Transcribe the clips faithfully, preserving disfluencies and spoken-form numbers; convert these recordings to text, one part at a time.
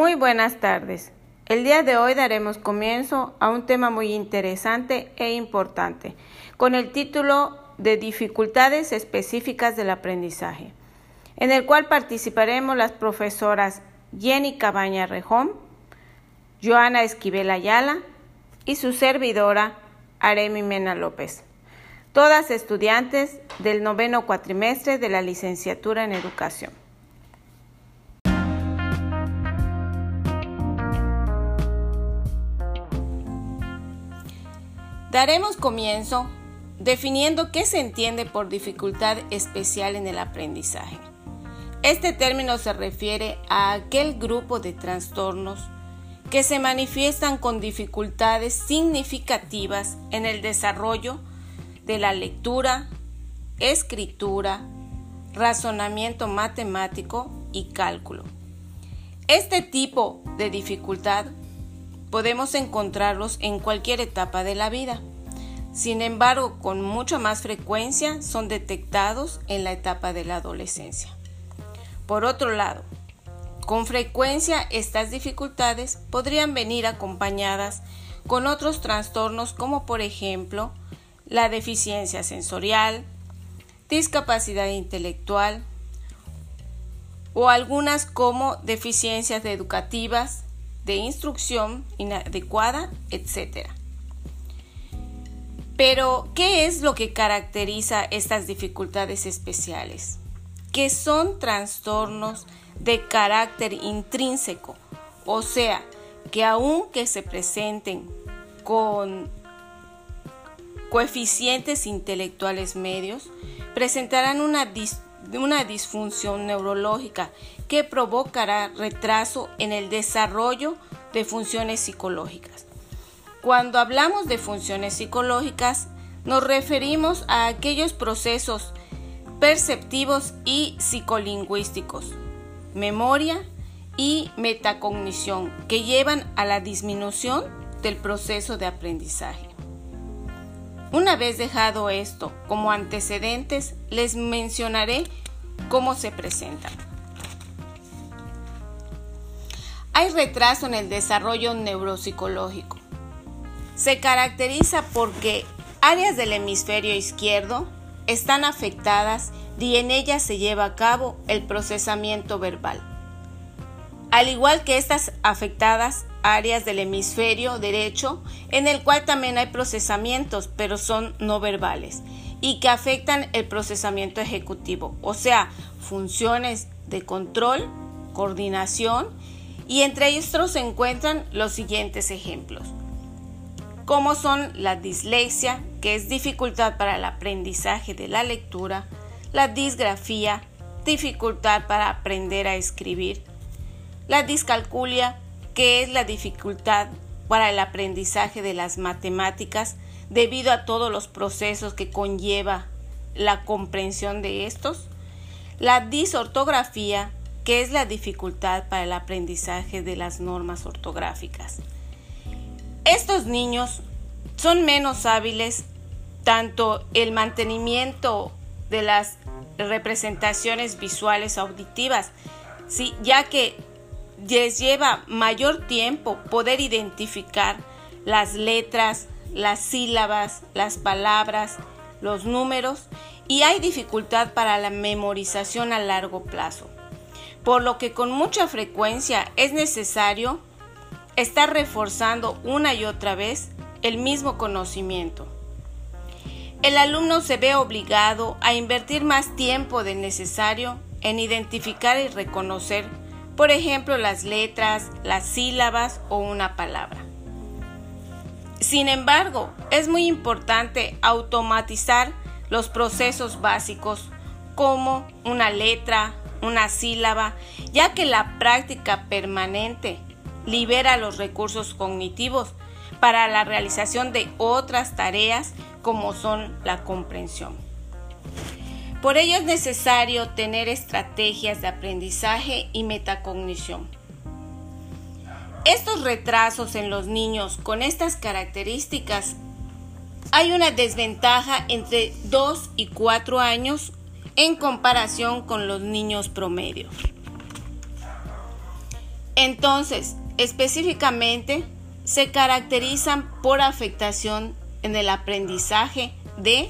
Muy buenas tardes. El día de hoy daremos comienzo a un tema muy interesante e importante, con el título de dificultades específicas del aprendizaje, en el cual participaremos las profesoras Jenny Cabaña Rejón, Joana Esquivel Ayala y su servidora Aremi Mena López, todas estudiantes del noveno cuatrimestre de la licenciatura en Educación. Daremos comienzo definiendo qué se entiende por dificultad especial en el aprendizaje. Este término se refiere a aquel grupo de trastornos que se manifiestan con dificultades significativas en el desarrollo de la lectura, escritura, razonamiento matemático y cálculo. Este tipo de dificultad podemos encontrarlos en cualquier etapa de la vida. Sin embargo, con mucha más frecuencia son detectados en la etapa de la adolescencia. Por otro lado, con frecuencia estas dificultades podrían venir acompañadas con otros trastornos como por ejemplo la deficiencia sensorial, discapacidad intelectual o algunas como deficiencias educativas, de instrucción inadecuada, etcétera. Pero, ¿qué es lo que caracteriza estas dificultades especiales? Que son trastornos de carácter intrínseco, o sea, que aunque se presenten con coeficientes intelectuales medios, presentarán una, dis- una disfunción neurológica que provocará retraso en el desarrollo de funciones psicológicas. Cuando hablamos de funciones psicológicas, nos referimos a aquellos procesos perceptivos y psicolingüísticos, memoria y metacognición, que llevan a la disminución del proceso de aprendizaje. Una vez dejado esto como antecedentes, les mencionaré cómo se presentan. Hay retraso en el desarrollo neuropsicológico. Se caracteriza porque áreas del hemisferio izquierdo están afectadas y en ellas se lleva a cabo el procesamiento verbal, al igual que estas afectadas áreas del hemisferio derecho, en el cual también hay procesamientos, pero son no verbales y que afectan el procesamiento ejecutivo, o sea, funciones de control, coordinación, y entre estos se encuentran los siguientes ejemplos, como son la dislexia, que es dificultad para el aprendizaje de la lectura, la disgrafía, dificultad para aprender a escribir, la discalculia, que es la dificultad para el aprendizaje de las matemáticas debido a todos los procesos que conlleva la comprensión de estos. La disortografía, que es la dificultad para el aprendizaje de las normas ortográficas. Estos niños son menos hábiles tanto el mantenimiento de las representaciones visuales auditivas, ¿sí? ya que les lleva mayor tiempo poder identificar las letras, las sílabas, las palabras, los números, y hay dificultad para la memorización a largo plazo, por lo que con mucha frecuencia es necesario estar reforzando una y otra vez el mismo conocimiento. El alumno se ve obligado a invertir más tiempo del necesario en identificar y reconocer, por ejemplo, las letras, las sílabas o una palabra. Sin embargo, es muy importante automatizar los procesos básicos como una letra, una sílaba, ya que la práctica permanente libera los recursos cognitivos para la realización de otras tareas como son la comprensión. Por ello es necesario tener estrategias de aprendizaje y metacognición. Estos retrasos en los niños con estas características, hay una desventaja entre dos y cuatro años en comparación con los niños promedio. Entonces, específicamente, se caracterizan por afectación en el aprendizaje de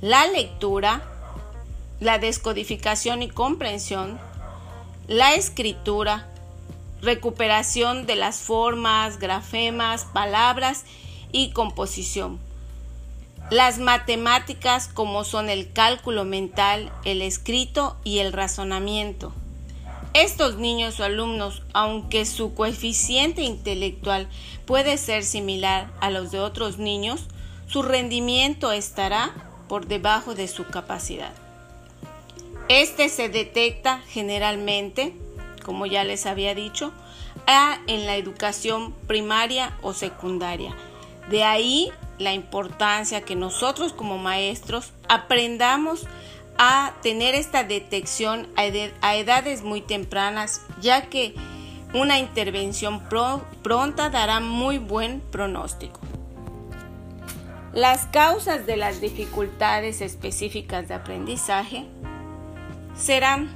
la lectura, la descodificación y comprensión, la escritura, recuperación de las formas, grafemas, palabras y composición. Las matemáticas, como son el cálculo mental, el escrito y el razonamiento. Estos niños o alumnos, aunque su coeficiente intelectual puede ser similar a los de otros niños, su rendimiento estará por debajo de su capacidad. Este se detecta generalmente, como ya les había dicho, en la educación primaria o secundaria. De ahí la importancia que nosotros como maestros aprendamos a tener esta detección a, ed- a edades muy tempranas, ya que una intervención pro- pronta dará muy buen pronóstico. Las causas de las dificultades específicas de aprendizaje serán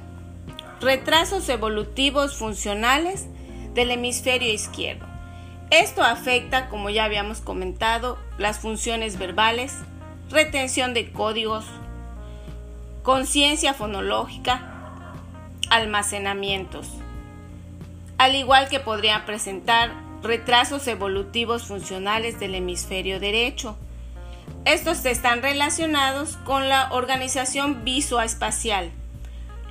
retrasos evolutivos funcionales del hemisferio izquierdo. Esto afecta, como ya habíamos comentado, las funciones verbales, retención de códigos, conciencia fonológica, almacenamientos. Al igual que podrían presentar retrasos evolutivos funcionales del hemisferio derecho. Estos están relacionados con la organización visoespacial,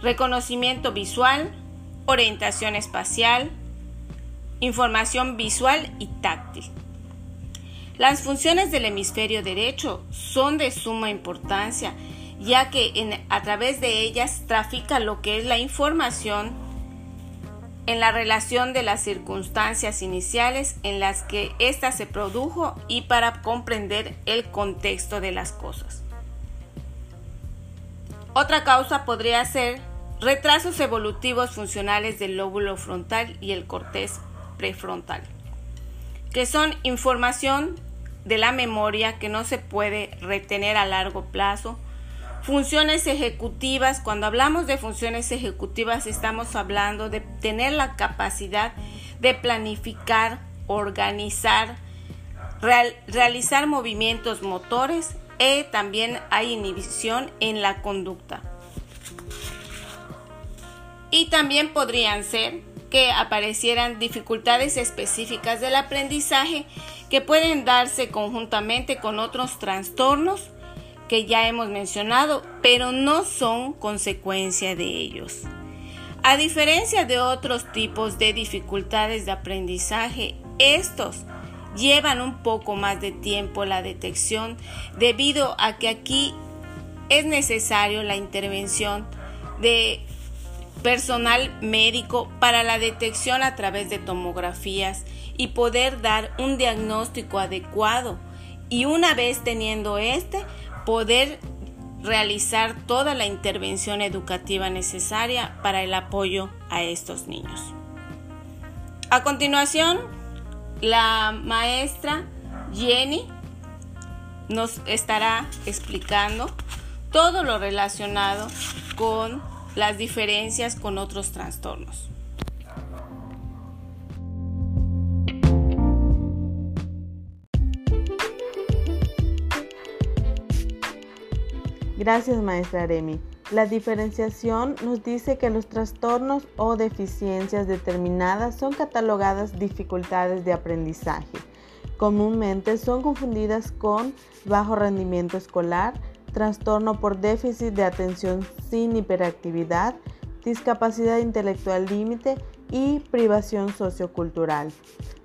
reconocimiento visual, orientación espacial, información visual y táctil. Las funciones del hemisferio derecho son de suma importancia, ya que en, a través de ellas trafica lo que es la información en la relación de las circunstancias iniciales en las que ésta se produjo y para comprender el contexto de las cosas. Otra causa podría ser retrasos evolutivos funcionales del lóbulo frontal y el córtex prefrontal, que son información de la memoria que no se puede retener a largo plazo, funciones ejecutivas. Cuando hablamos de funciones ejecutivas estamos hablando de tener la capacidad de planificar, organizar, real, realizar movimientos motores, y también hay inhibición en la conducta. Y también podrían ser que aparecieran dificultades específicas del aprendizaje que pueden darse conjuntamente con otros trastornos que ya hemos mencionado, pero no son consecuencia de ellos. A diferencia de otros tipos de dificultades de aprendizaje, estos llevan un poco más de tiempo la detección debido a que aquí es necesario la intervención de personal médico para la detección a través de tomografías y poder dar un diagnóstico adecuado, y una vez teniendo este, poder realizar toda la intervención educativa necesaria para el apoyo a estos niños. A continuación, la maestra Jenny nos estará explicando todo lo relacionado con las diferencias con otros trastornos. Gracias, maestra Aremi. La diferenciación nos dice que los trastornos o deficiencias determinadas son catalogadas dificultades de aprendizaje. Comúnmente son confundidas con bajo rendimiento escolar, trastorno por déficit de atención sin hiperactividad, discapacidad intelectual límite y privación sociocultural.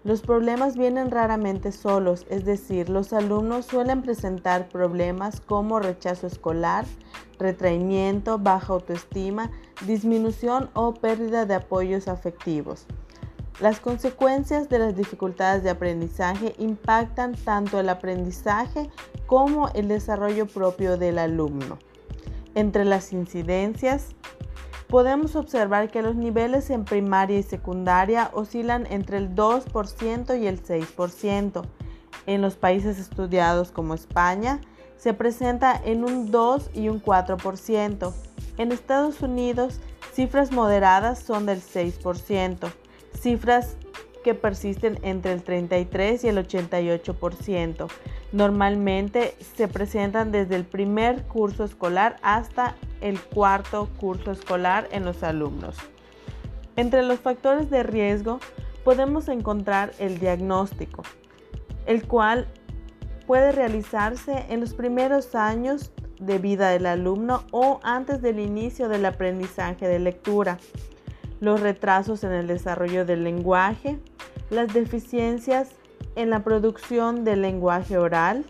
Los problemas vienen raramente solos, es decir, los alumnos suelen presentar problemas como rechazo escolar, retraimiento, baja autoestima, disminución o pérdida de apoyos afectivos. Las consecuencias de las dificultades de aprendizaje impactan tanto el aprendizaje como el desarrollo propio del alumno. Entre las incidencias, podemos observar que los niveles en primaria y secundaria oscilan entre el dos por ciento y el seis por ciento. En los países estudiados como España, se presenta en un dos por ciento y un cuatro por ciento. En Estados Unidos, cifras moderadas son del seis por ciento. cifras que persisten entre el treinta y tres y el ochenta y ocho por ciento. Normalmente se presentan desde el primer curso escolar hasta el cuarto curso escolar en los alumnos. Entre los factores de riesgo podemos encontrar el diagnóstico, el cual puede realizarse en los primeros años de vida del alumno o antes del inicio del aprendizaje de lectura. Los retrasos en el desarrollo del lenguaje, las deficiencias en la producción del lenguaje oral,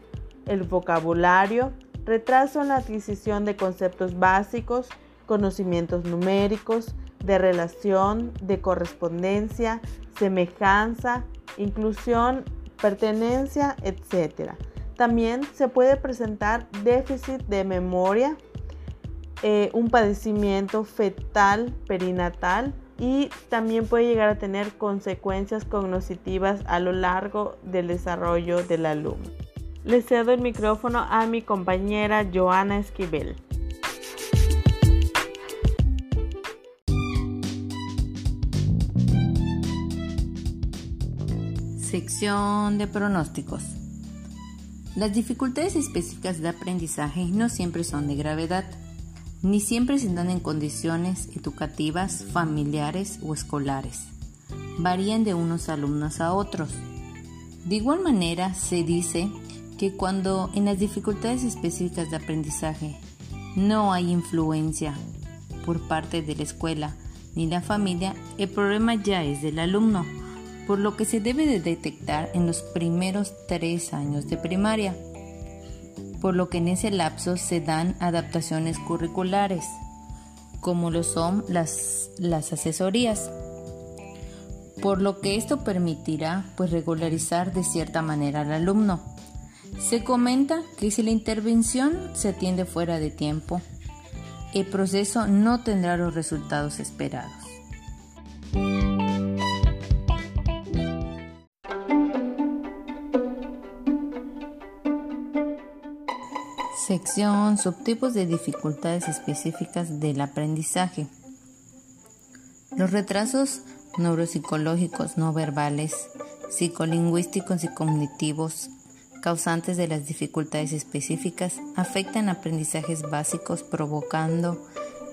el vocabulario, retraso en la adquisición de conceptos básicos, conocimientos numéricos, de relación, de correspondencia, semejanza, inclusión, pertenencia, etcétera. También se puede presentar déficit de memoria, eh, un padecimiento fetal perinatal, y también puede llegar a tener consecuencias cognitivas a lo largo del desarrollo del alumno. Le cedo el micrófono a mi compañera Joana Esquivel. Sección de pronósticos. Las dificultades específicas de aprendizaje no siempre son de gravedad, ni siempre se dan en condiciones educativas, familiares o escolares. Varían de unos alumnos a otros. De igual manera, se dice que cuando en las dificultades específicas de aprendizaje no hay influencia por parte de la escuela ni la familia, el problema ya es del alumno, por lo que se debe de detectar en los primeros tres años de primaria. Por lo que en ese lapso se dan adaptaciones curriculares, como lo son las, las asesorías, por lo que esto permitirá pues, regularizar de cierta manera al alumno. Se comenta que si la intervención se atiende fuera de tiempo, el proceso no tendrá los resultados esperados. Sección subtipos de dificultades específicas del aprendizaje. Los retrasos neuropsicológicos no verbales, psicolingüísticos y cognitivos, causantes de las dificultades específicas, afectan aprendizajes básicos, provocando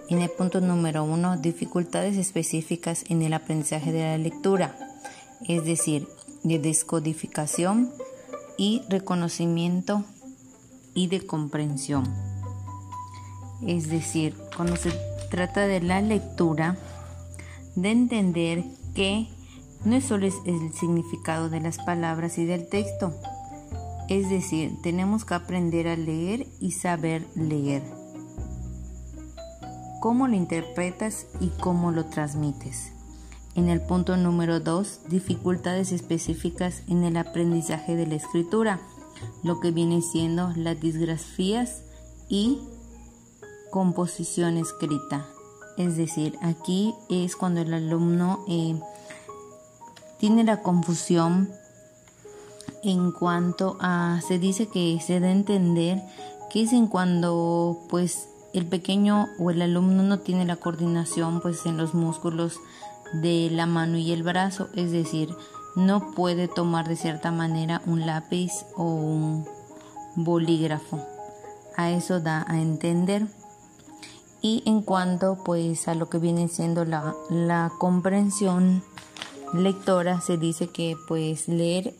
en el punto número uno dificultades específicas en el aprendizaje de la lectura, es decir, de descodificación y reconocimiento y de comprensión. Es decir, cuando se trata de la lectura, de entender que no solo es el significado de las palabras y del texto, es decir, tenemos que aprender a leer y saber leer, cómo lo interpretas y cómo lo transmites. En el punto número dos, dificultades específicas en el aprendizaje de la escritura, lo que vienen siendo las disgrafías y composición escrita. Es decir, aquí es cuando el alumno eh, tiene la confusión en cuanto a, se dice que se da a entender que es en cuando pues el pequeño o el alumno no tiene la coordinación pues en los músculos de la mano y el brazo, es decir, no puede tomar de cierta manera un lápiz o un bolígrafo. A eso da a entender. Y en cuanto pues a lo que viene siendo la, la comprensión lectora, se dice que pues leer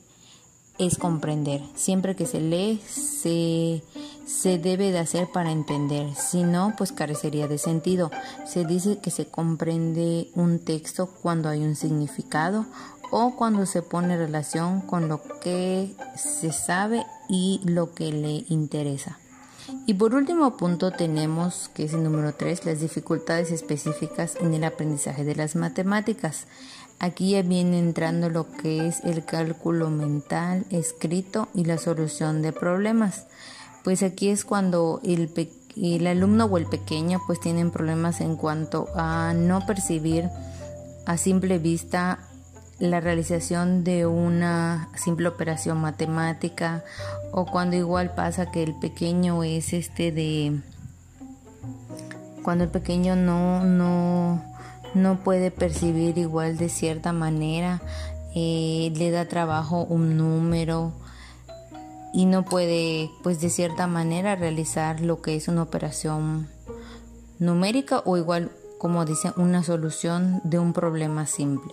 es comprender. Siempre que se lee se, se debe de hacer para entender, si no pues carecería de sentido. Se dice que se comprende un texto cuando hay un significado o cuando se pone en relación con lo que se sabe y lo que le interesa. Y por último punto tenemos, que es el número tres, las dificultades específicas en el aprendizaje de las matemáticas. Aquí ya viene entrando lo que es el cálculo mental, escrito y la solución de problemas. Pues aquí es cuando el pe- el alumno o el pequeño pues tienen problemas en cuanto a no percibir a simple vista la realización de una simple operación matemática, o cuando igual pasa que el pequeño es este de cuando el pequeño no no no puede percibir igual de cierta manera, eh, le da trabajo un número y no puede, pues, de cierta manera realizar lo que es una operación numérica o igual, como dice, una solución de un problema simple.